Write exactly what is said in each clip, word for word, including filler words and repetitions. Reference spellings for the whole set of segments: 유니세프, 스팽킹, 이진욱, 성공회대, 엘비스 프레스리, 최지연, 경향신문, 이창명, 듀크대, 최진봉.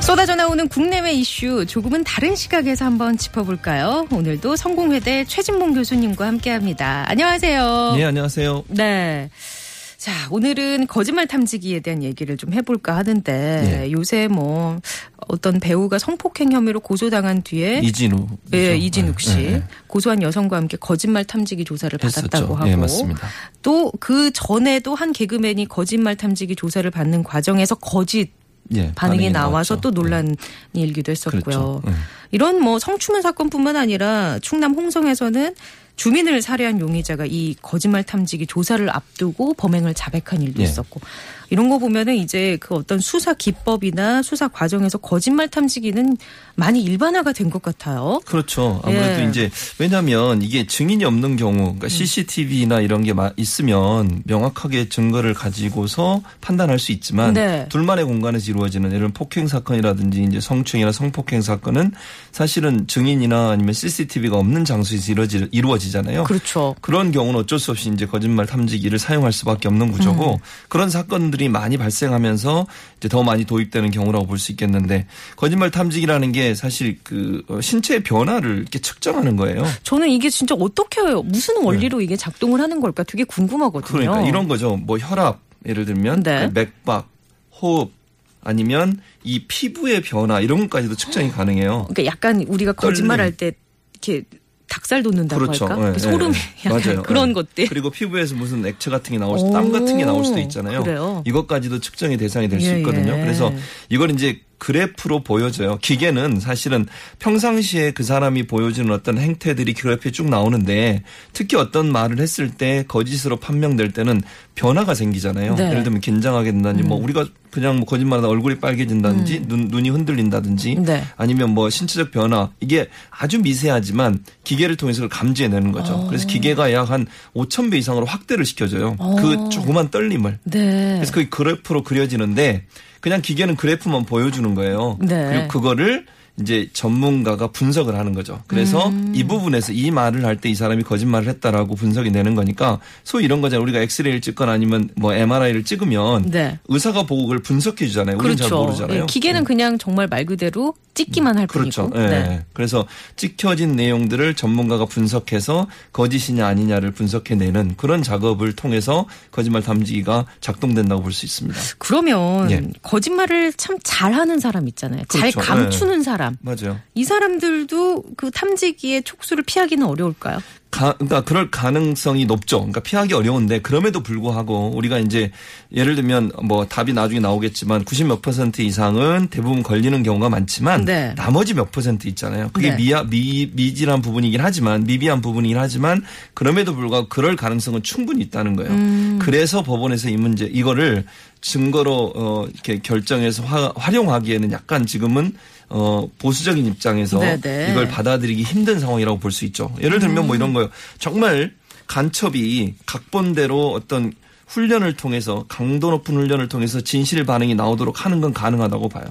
쏟아져 나오는 국내외 이슈 조금은 다른 시각에서 한번 짚어볼까요? 오늘도 성공회대 최진봉 교수님과 함께합니다. 안녕하세요. 네, 안녕하세요. 네. 자, 오늘은 거짓말 탐지기에 대한 얘기를 좀 해볼까 하는데 네. 요새 뭐 어떤 배우가 성폭행 혐의로 고소당한 뒤에 이진욱, 예, 이진욱 씨 네. 고소한 여성과 함께 거짓말 탐지기 조사를 했었죠. 받았다고 하고 네, 맞습니다. 또 그 전에도 한 개그맨이 거짓말 탐지기 조사를 받는 과정에서 거짓 예, 반응이, 반응이 나와서 나왔죠. 또 논란이 예. 일기도 했었고요. 그렇죠. 예. 이런 뭐 성추문 사건뿐만 아니라 충남 홍성에서는 주민을 살해한 용의자가 이 거짓말 탐지기 조사를 앞두고 범행을 자백한 일도 예. 있었고 이런 거 보면은 이제 그 어떤 수사 기법이나 수사 과정에서 거짓말 탐지기는 많이 일반화가 된 것 같아요. 그렇죠. 아무래도 예. 이제 왜냐하면 이게 증인이 없는 경우, 그러니까 씨씨티비나 이런 게 있으면 명확하게 증거를 가지고서 판단할 수 있지만 네. 둘만의 공간에서 이루어지는 이런 폭행 사건이라든지 이제 성추행이나 성폭행 사건은 사실은 증인이나 아니면 씨씨티비가 없는 장소에서 이루어지, 이루어지잖아요. 그렇죠. 그런 경우는 어쩔 수 없이 이제 거짓말 탐지기를 사용할 수밖에 없는 구조고 음. 그런 사건들 많이 발생하면서 이제 더 많이 도입되는 경우라고 볼 수 있겠는데 거짓말 탐지기라는 게 사실 그 신체의 변화를 이렇게 측정하는 거예요. 저는 이게 진짜 어떻게 해요? 무슨 원리로 네. 이게 작동을 하는 걸까? 되게 궁금하거든요. 그러니까 이런 거죠. 뭐 혈압 예를 들면 네. 맥박, 호흡 아니면 이 피부의 변화 이런 것까지도 측정이 가능해요. 그러니까 약간 우리가 거짓말할 때 이렇게 닭살 돋는다고 그렇죠. 할까? 네, 소름이 네, 약간 맞아요. 그런 네. 것들. 그리고 피부에서 무슨 액체 같은 게 나올 수, 땀 같은 게 나올 수도 있잖아요. 그래요? 이것까지도 측정의 대상이 될 수 예, 있거든요. 예. 그래서 이걸 이제 그래프로 보여져요. 기계는 사실은 평상시에 그 사람이 보여주는 어떤 행태들이 그래프에 쭉 나오는데 특히 어떤 말을 했을 때 거짓으로 판명될 때는 변화가 생기잖아요. 네. 예를 들면 긴장하게 된다든지 음. 뭐 우리가 그냥 뭐 거짓말하다 얼굴이 빨개진다든지 음. 눈, 눈이 흔들린다든지 네. 아니면 뭐 신체적 변화 이게 아주 미세하지만 기계를 통해서 그걸 감지해내는 거죠. 오. 그래서 기계가 약 한 오천 배 이상으로 확대를 시켜줘요. 오. 그 조그만 떨림을. 네. 그래서 그게 그래프로 그려지는데 그냥 기계는 그래프만 보여주는 거예요. 네. 그리고 그거를 이제 전문가가 분석을 하는 거죠. 그래서 음. 이 부분에서 이 말을 할 때 이 사람이 거짓말을 했다라고 분석이 되는 거니까 소위 이런 거잖아요. 우리가 엑스레이를 찍거나 아니면 뭐 엠알아이를 찍으면 네. 의사가 보고 그걸 분석해 주잖아요. 우리는 그렇죠. 잘 모르잖아요. 네. 기계는 네. 그냥 정말 말 그대로 찍기만 할 그렇죠. 뿐이고. 네. 네. 그래서 찍혀진 내용들을 전문가가 분석해서 거짓이냐 아니냐를 분석해내는 그런 작업을 통해서 거짓말 탐지기가 작동된다고 볼 수 있습니다. 그러면 예. 거짓말을 참 잘하는 사람 있잖아요. 그렇죠. 잘 감추는 네. 사람. 맞아요. 이 사람들도 그 탐지기의 촉수를 피하기는 어려울까요? 가, 그러니까 그럴 가능성이 높죠. 그러니까 피하기 어려운데 그럼에도 불구하고 우리가 이제 예를 들면 뭐 답이 나중에 나오겠지만 구십 몇 퍼센트 이상은 대부분 걸리는 경우가 많지만 네. 나머지 몇 퍼센트 있잖아요. 그게 네. 미야, 미, 미질한 부분이긴 하지만 미비한 부분이긴 하지만 그럼에도 불구하고 그럴 가능성은 충분히 있다는 거예요. 음. 그래서 법원에서 이 문제 이거를 증거로 어, 이렇게 결정해서 화, 활용하기에는 약간 지금은 어, 보수적인 입장에서 네네. 이걸 받아들이기 힘든 상황이라고 볼 수 있죠. 예를 들면 음. 뭐 이런 거예요. 정말 간첩이 각본대로 어떤 훈련을 통해서 강도 높은 훈련을 통해서 진실 반응이 나오도록 하는 건 가능하다고 봐요.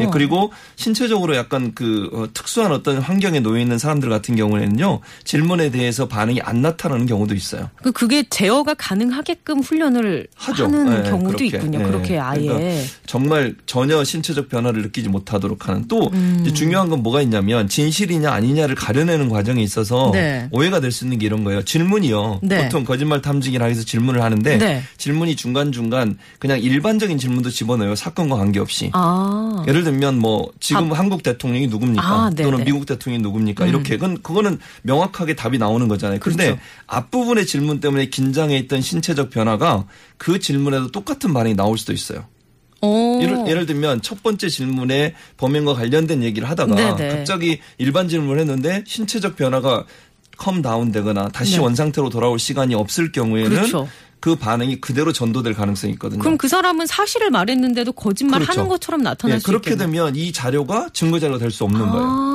예, 그리고 신체적으로 약간 그 어, 특수한 어떤 환경에 놓여 있는 사람들 같은 경우에는요. 질문에 대해서 반응이 안 나타나는 경우도 있어요. 그 그게 제어가 가능하게끔 훈련을 하죠. 하는 예, 경우도 그렇게, 있군요. 예, 그렇게 아예. 그러니까 정말 전혀 신체적 변화를 느끼지 못하도록 하는 또 음. 이제 중요한 건 뭐가 있냐면 진실이냐 아니냐를 가려내는 과정에 있어서 네. 오해가 될 수 있는 게 이런 거예요. 질문이요. 네. 보통 거짓말 탐지기를 하기 위해서 질문을 하는데 네. 질문이 중간중간 그냥 일반적인 질문도 집어넣어요. 사건과 관계없이. 아. 예를 들면 뭐 지금 아. 한국 대통령이 누굽니까? 아, 또는 미국 대통령이 누굽니까? 음. 이렇게. 그건, 그거는 명확하게 답이 나오는 거잖아요. 그런데 그렇죠. 앞부분의 질문 때문에 긴장해 있던 신체적 변화가 그 질문에도 똑같은 반응이 나올 수도 있어요. 예를, 예를 들면 첫 번째 질문에 범행과 관련된 얘기를 하다가 네네. 갑자기 일반 질문을 했는데 신체적 변화가 컴 다운되거나 다시 네. 원상태로 돌아올 시간이 없을 경우에는 그렇죠. 그 반응이 그대로 전도될 가능성이 있거든요. 그럼 그 사람은 사실을 말했는데도 거짓말하는 그렇죠. 것처럼 나타날 예, 수 있겠네요. 그렇게 되면 이 자료가 증거 자료가 될 수 없는 아. 거예요.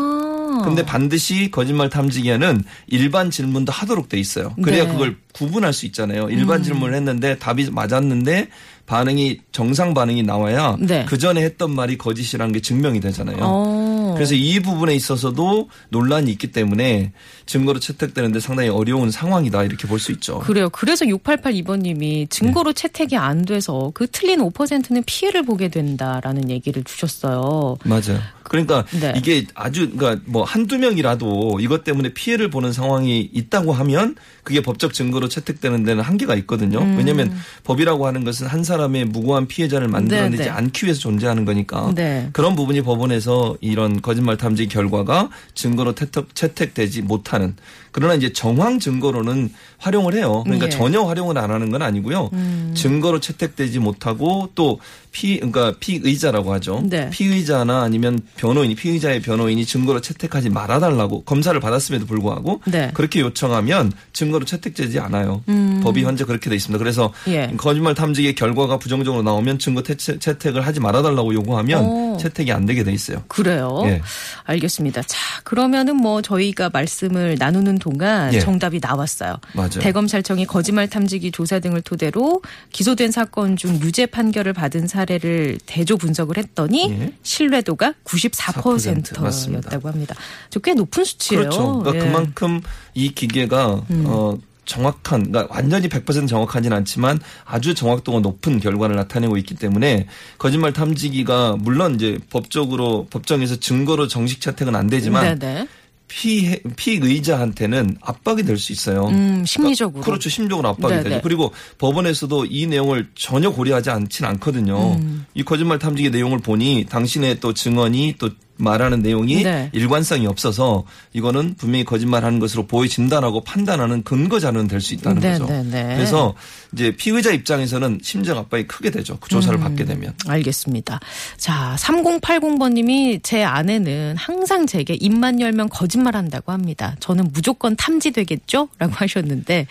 근데 반드시 거짓말 탐지기에는 일반 질문도 하도록 돼 있어요. 그래야 네. 그걸 구분할 수 있잖아요. 일반 음. 질문을 했는데 답이 맞았는데 반응이 정상 반응이 나와야 네. 그전에 했던 말이 거짓이라는 게 증명이 되잖아요. 오. 그래서 이 부분에 있어서도 논란이 있기 때문에 증거로 채택되는데 상당히 어려운 상황이다 이렇게 볼 수 있죠. 그래요. 그래서 육팔팔이 번님이 증거로 네. 채택이 안 돼서 그 틀린 오 퍼센트는 피해를 보게 된다라는 얘기를 주셨어요. 맞아요. 그러니까 네. 이게 아주 그러니까 뭐 한두 명이라도 이것 때문에 피해를 보는 상황이 있다고 하면 그게 법적 증거로 채택되는 데는 한계가 있거든요. 음. 왜냐하면 법이라고 하는 것은 한 사람의 무고한 피해자를 만들어내지 않기 위해서 존재하는 거니까 네. 그런 부분이 법원에서 이런 거짓말 탐지 결과가 증거로 채택, 채택되지 못하는 그러나 이제 정황 증거로는 활용을 해요. 그러니까 예. 전혀 활용을 안 하는 건 아니고요. 음. 증거로 채택되지 못하고 또 피 그러니까 피의자라고 하죠. 네. 피의자나 아니면 변호인이 피의자의 변호인이 증거로 채택하지 말아달라고 검사를 받았음에도 불구하고 네. 그렇게 요청하면 증거로 채택되지 않아요. 음. 법이 현재 그렇게 돼 있습니다. 그래서 예. 거짓말 탐지기의 결과가 부정적으로 나오면 증거 채, 채택을 하지 말아달라고 요구하면 오. 채택이 안 되게 돼 있어요. 그래요. 예. 알겠습니다. 자 그러면은 뭐 저희가 말씀을 나누는 동안 예. 정답이 나왔어요. 맞아요. 대검찰청이 거짓말 탐지기 조사 등을 토대로 기소된 사건 중 유죄 판결을 받은 사례를 대조 분석을 했더니 예. 신뢰도가 구십사 퍼센트였다고 합니다. 꽤 높은 수치예요. 그렇죠. 그러니까 예. 그만큼 이 기계가 음. 어, 정확한, 그러니까 완전히 백 퍼센트 정확하진 않지만 아주 정확도가 높은 결과를 나타내고 있기 때문에 거짓말 탐지기가 물론 이제 법적으로 법정에서 증거로 정식 채택은 안 되지만. 네네. 피, 피의자한테는 압박이 될 수 있어요. 음, 심리적으로. 그러니까, 그렇죠. 심리적으로 압박이 네네. 되죠. 그리고 법원에서도 이 내용을 전혀 고려하지 않진 않거든요. 음. 이 거짓말 탐지기 내용을 보니 당신의 또 증언이 또 말하는 내용이 네. 일관성이 없어서 이거는 분명히 거짓말하는 것으로 보여진다라고 판단하는 근거 자료는 될 수 있다는 네, 거죠. 네, 네. 그래서 이제 피의자 입장에서는 심정 압박이 크게 되죠. 그 조사를 음, 받게 되면. 알겠습니다. 자, 삼공팔공 번님이 제 아내는 항상 제게 입만 열면 거짓말한다고 합니다. 저는 무조건 탐지되겠죠? 라고 하셨는데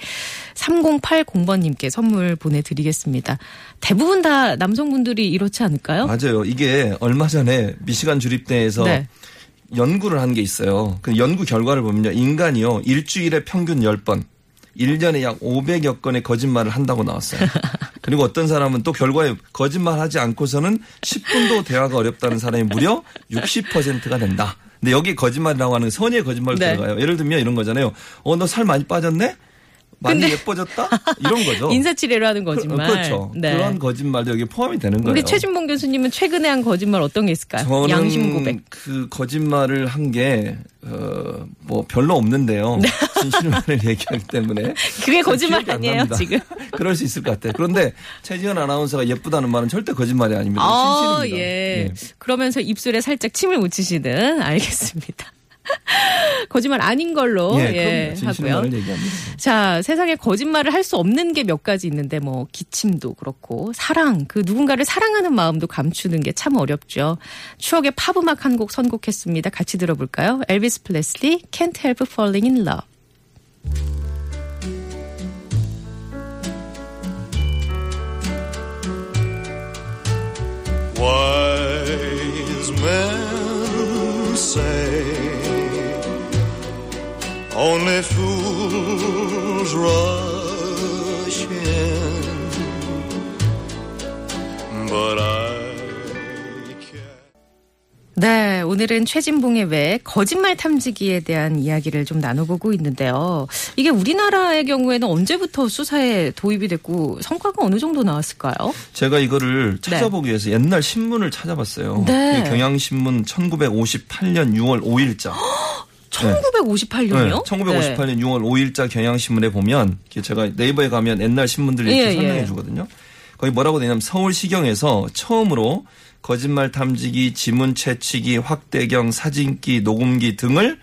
삼공팔공 번님께 선물 보내드리겠습니다. 대부분 다 남성분들이 이렇지 않을까요? 맞아요. 이게 얼마 전에 미시간 주립대에서 네. 연구를 한 게 있어요. 그 연구 결과를 보면요. 인간이요. 일주일에 평균 열 번, 일 년에 약 오백여 건의 거짓말을 한다고 나왔어요. 그리고 어떤 사람은 또 결과에 거짓말하지 않고서는 십 분도 대화가 어렵다는 사람이 무려 육십 퍼센트가 된다. 근데 여기 거짓말이라고 하는 선의의 거짓말도 네. 들어가요. 예를 들면 이런 거잖아요. 어, 너 살 많이 빠졌네? 많이 예뻐졌다? 이런 거죠. 인사치레로 하는 거짓말. 그, 그렇죠. 네. 그런 거짓말도 여기 포함이 되는 거예요. 우리 최진봉 교수님은 최근에 한 거짓말 어떤 게 있을까요? 저는 양심 고백. 그 거짓말을 한 게 어, 뭐 별로 없는데요. 진실만을 얘기하기 때문에. 그게 거짓말 아니에요 지금. 그럴 수 있을 것 같아요. 그런데 최지연 아나운서가 예쁘다는 말은 절대 거짓말이 아닙니다. 아, 진실입니다. 예. 예. 그러면서 입술에 살짝 침을 묻히시는. 알겠습니다. 거짓말 아닌 걸로 예, 예, 하고요. 자, 세상에 거짓말을 할 수 없는 게 몇 가지 있는데 뭐 기침도 그렇고 사랑, 그 누군가를 사랑하는 마음도 감추는 게 참 어렵죠. 추억의 팝음악 한 곡 선곡했습니다. 같이 들어볼까요? 엘비스 프레스리, Can't Help Falling in Love. Wise men say Only fools rush in, but I. 네, 오늘은 최진봉의 왜 거짓말 탐지기에 대한 이야기를 좀 나눠보고 있는데요. 이게 우리나라의 경우에는 언제부터 수사에 도입이 됐고 성과가 어느 정도 나왔을까요? 제가 이거를 찾아보기 네. 위해서 옛날 신문을 찾아봤어요. 네. 경향신문 천구백오십팔 년 유월 오일자. 천구백오십팔 년이요? 네. 천구백오십팔 년 네. 유월 오일자 경향신문에 보면 제가 네이버에 가면 옛날 신문들 이렇게 예, 설명해 예. 주거든요. 거기 뭐라고 되냐면 서울시경에서 처음으로 거짓말 탐지기, 지문 채취기, 확대경, 사진기, 녹음기 등을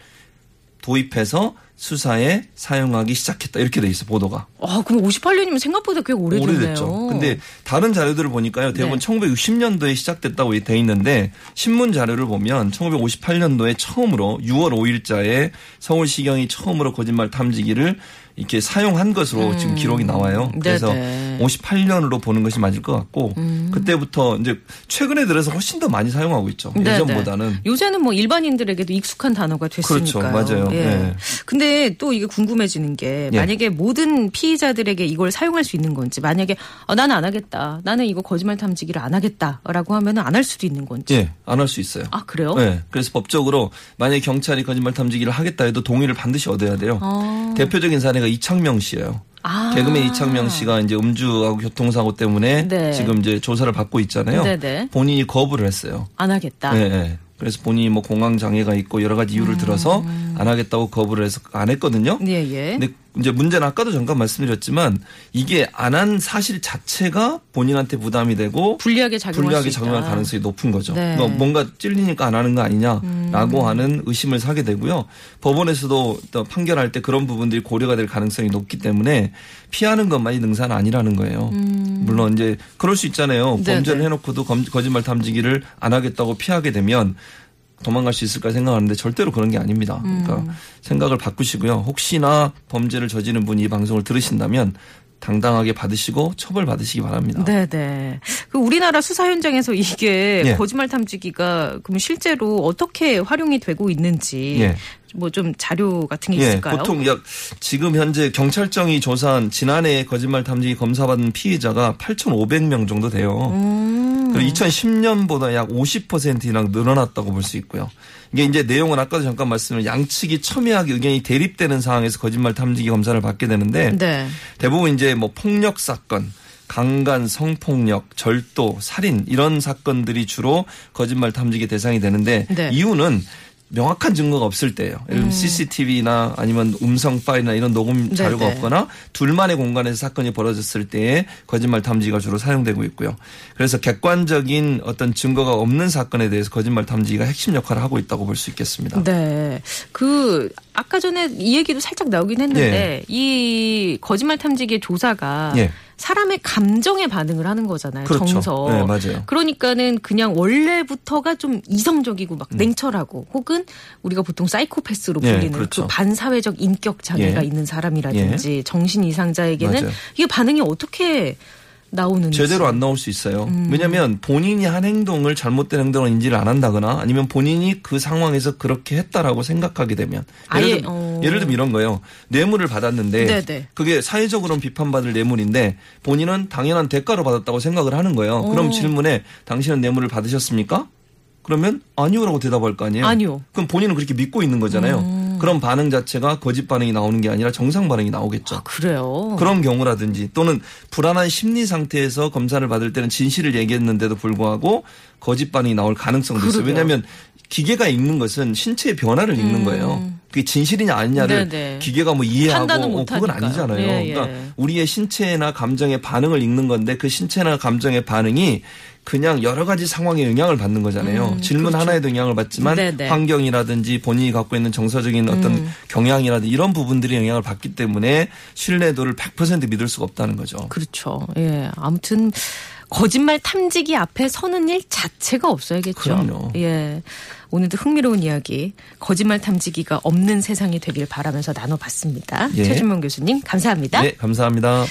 도입해서 수사에 사용하기 시작했다. 이렇게 돼 있어 보도가. 아, 그럼 오십팔 년이면 생각보다 꽤 오래됐네요. 오래됐죠. 근데 다른 자료들을 보니까요. 대부분 네. 천구백육십 년도에 시작됐다고 돼 있는데 신문 자료를 보면 천구백오십팔 년도에 처음으로 유월 오일자에 서울시경이 처음으로 거짓말 탐지기를 이렇게 사용한 것으로 음. 지금 기록이 나와요. 그래서 네네. 오십팔 년으로 보는 것이 맞을 것 같고 음. 그때부터 이제 최근에 들어서 훨씬 더 많이 사용하고 있죠. 네네. 예전보다는. 요새는 뭐 일반인들에게도 익숙한 단어가 됐으니까요. 그렇죠. 맞아요. 예. 예. 근데 또 이게 궁금해지는 게 만약에 예. 모든 피의자들에게 이걸 사용할 수 있는 건지 만약에 어, 나는 안 하겠다. 나는 이거 거짓말 탐지기를 안 하겠다라고 하면 안 할 수도 있는 건지. 예. 안 할 수 있어요. 아 그래요? 예. 그래서 법적으로 만약에 경찰이 거짓말 탐지기를 하겠다 해도 동의를 반드시 얻어야 돼요. 아. 대표적인 사례가 이창명 씨예요. 아. 개그맨 이창명 씨가 이제 음주하고 교통사고 때문에 네. 지금 이제 조사를 받고 있잖아요. 네네. 본인이 거부를 했어요. 안 하겠다. 네. 네. 그래서 본인이 뭐 공황 장애가 있고 여러 가지 이유를 음. 들어서 안 하겠다고 거부를 해서 안 했거든요. 예, 예. 근데 이제 문제는 아까도 잠깐 말씀드렸지만 이게 안 한 사실 자체가 본인한테 부담이 되고 불리하게 작용할, 불리하게 작용할 가능성이 높은 거죠. 네. 그러니까 뭔가 찔리니까 안 하는 거 아니냐라고 음. 하는 의심을 사게 되고요. 법원에서도 또 판결할 때 그런 부분들이 고려가 될 가능성이 높기 때문에 피하는 것만이 능사는 아니라는 거예요. 음. 물론 이제 그럴 수 있잖아요. 네네. 범죄를 해놓고도 거짓말 탐지기를 안 하겠다고 피하게 되면 도망갈 수 있을까 생각하는데 절대로 그런 게 아닙니다. 그러니까 음. 생각을 바꾸시고요. 혹시나 범죄를 저지른 분이 이 방송을 들으신다면 당당하게 받으시고 처벌받으시기 바랍니다. 네네. 그 우리나라 수사 현장에서 이게 예. 거짓말 탐지기가 그럼 실제로 어떻게 활용이 되고 있는지 예. 뭐 좀 자료 같은 게 예. 있을까요? 보통 약 지금 현재 경찰청이 조사한 지난해 거짓말 탐지기 검사받은 피해자가 팔천오백 명 정도 돼요. 음. 그리고 이천십 년보다 약 오십 퍼센트 이상 늘어났다고 볼 수 있고요. 이게 이제 내용은 아까도 잠깐 말씀을 양측이 첨예하게 의견이 대립되는 상황에서 거짓말 탐지기 검사를 받게 되는데 네. 대부분 이제 뭐 폭력 사건, 강간, 성폭력, 절도, 살인 이런 사건들이 주로 거짓말 탐지기 대상이 되는데 네. 이유는 명확한 증거가 없을 때예요. 예를 들면 음. 씨씨티비나 아니면 음성 파일이나 이런 녹음 자료가 네네. 없거나 둘만의 공간에서 사건이 벌어졌을 때에 거짓말 탐지기가 주로 사용되고 있고요. 그래서 객관적인 어떤 증거가 없는 사건에 대해서 거짓말 탐지기가 핵심 역할을 하고 있다고 볼 수 있겠습니다. 네. 그 아까 전에 이 얘기도 살짝 나오긴 했는데 예. 이 거짓말 탐지기의 조사가 예. 사람의 감정에 반응을 하는 거잖아요. 그렇죠. 정서. 네, 맞아요. 그러니까는 그냥 원래부터가 좀 이성적이고 막 음. 냉철하고 혹은 우리가 보통 사이코패스로 불리는 네, 그렇죠. 그 반사회적 인격 장애가 예. 있는 사람이라든지 예. 정신 이상자에게는 맞아요. 이게 반응이 어떻게 나오는지. 제대로 안 나올 수 있어요. 음. 왜냐하면 본인이 한 행동을 잘못된 행동을 인지를 안 한다거나 아니면 본인이 그 상황에서 그렇게 했다라고 생각하게 되면. 예를, 아예, 들, 어. 예를 들면 이런 거예요. 뇌물을 받았는데 네네. 그게 사회적으로는 비판받을 뇌물인데 본인은 당연한 대가로 받았다고 생각을 하는 거예요. 그럼 어. 질문에 당신은 뇌물을 받으셨습니까? 그러면 아니요라고 대답할 거 아니에요. 아니요. 그럼 본인은 그렇게 믿고 있는 거잖아요. 음. 그런 반응 자체가 거짓 반응이 나오는 게 아니라 정상 반응이 나오겠죠. 아, 그래요? 그런 경우라든지 또는 불안한 심리 상태에서 검사를 받을 때는 진실을 얘기했는데도 불구하고 거짓 반응이 나올 가능성도 그러게요. 있어요. 왜냐하면 기계가 읽는 것은 신체의 변화를 음. 읽는 거예요. 그게 진실이냐 아니냐를 네네. 기계가 뭐 이해하고 어, 그건 아니잖아요. 예, 예. 그러니까 우리의 신체나 감정의 반응을 읽는 건데 그 신체나 감정의 반응이 그냥 여러 가지 상황에 영향을 받는 거잖아요. 음, 질문 그렇죠. 하나에도 영향을 받지만 네네. 환경이라든지 본인이 갖고 있는 정서적인 어떤 음. 경향이라든지 이런 부분들이 영향을 받기 때문에 신뢰도를 백 퍼센트 믿을 수가 없다는 거죠. 그렇죠. 예, 아무튼 거짓말 탐지기 앞에 서는 일 자체가 없어야겠죠. 그럼요. 예, 오늘도 흥미로운 이야기 거짓말 탐지기가 없는 세상이 되길 바라면서 나눠봤습니다. 예. 최진봉 교수님 감사합니다. 네. 감사합니다.